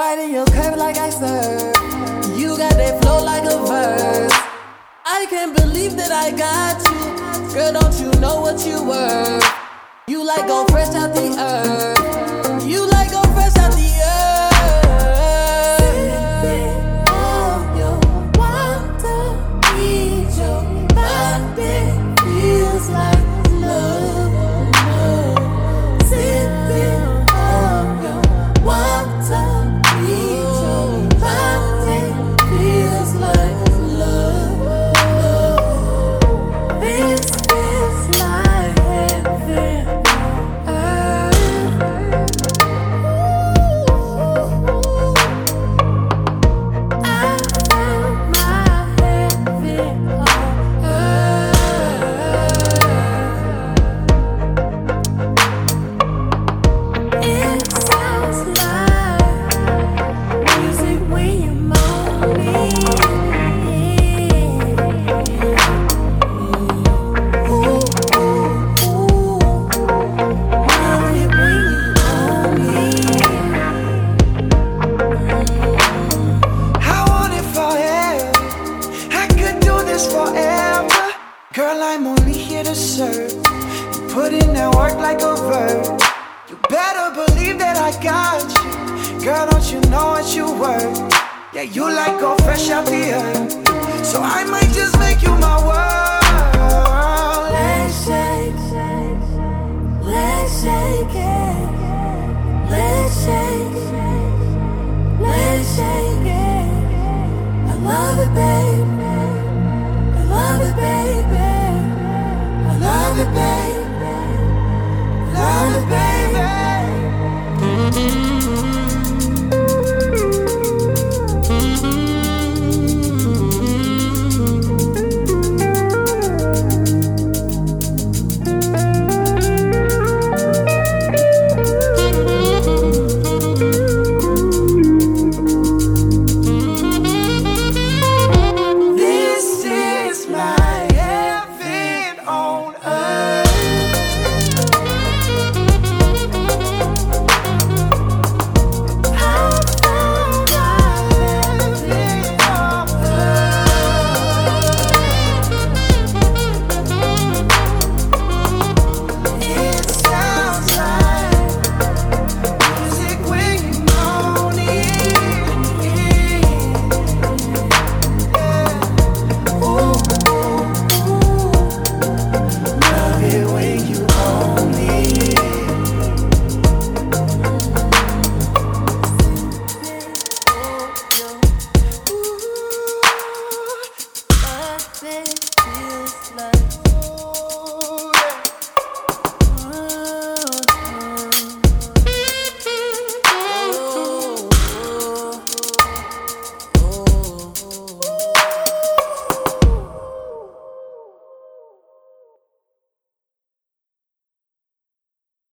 Riding your curve like I surf. You got that flow like a verse. I can't believe that I got you. Girl, don't you know what you worth? You like go fresh out the earth. You like go fresh out the earth. Sipping on your water, need your body. Feels like love. Sipping on your water, need your body. Feels like love. This is like heaven. Let's shake it.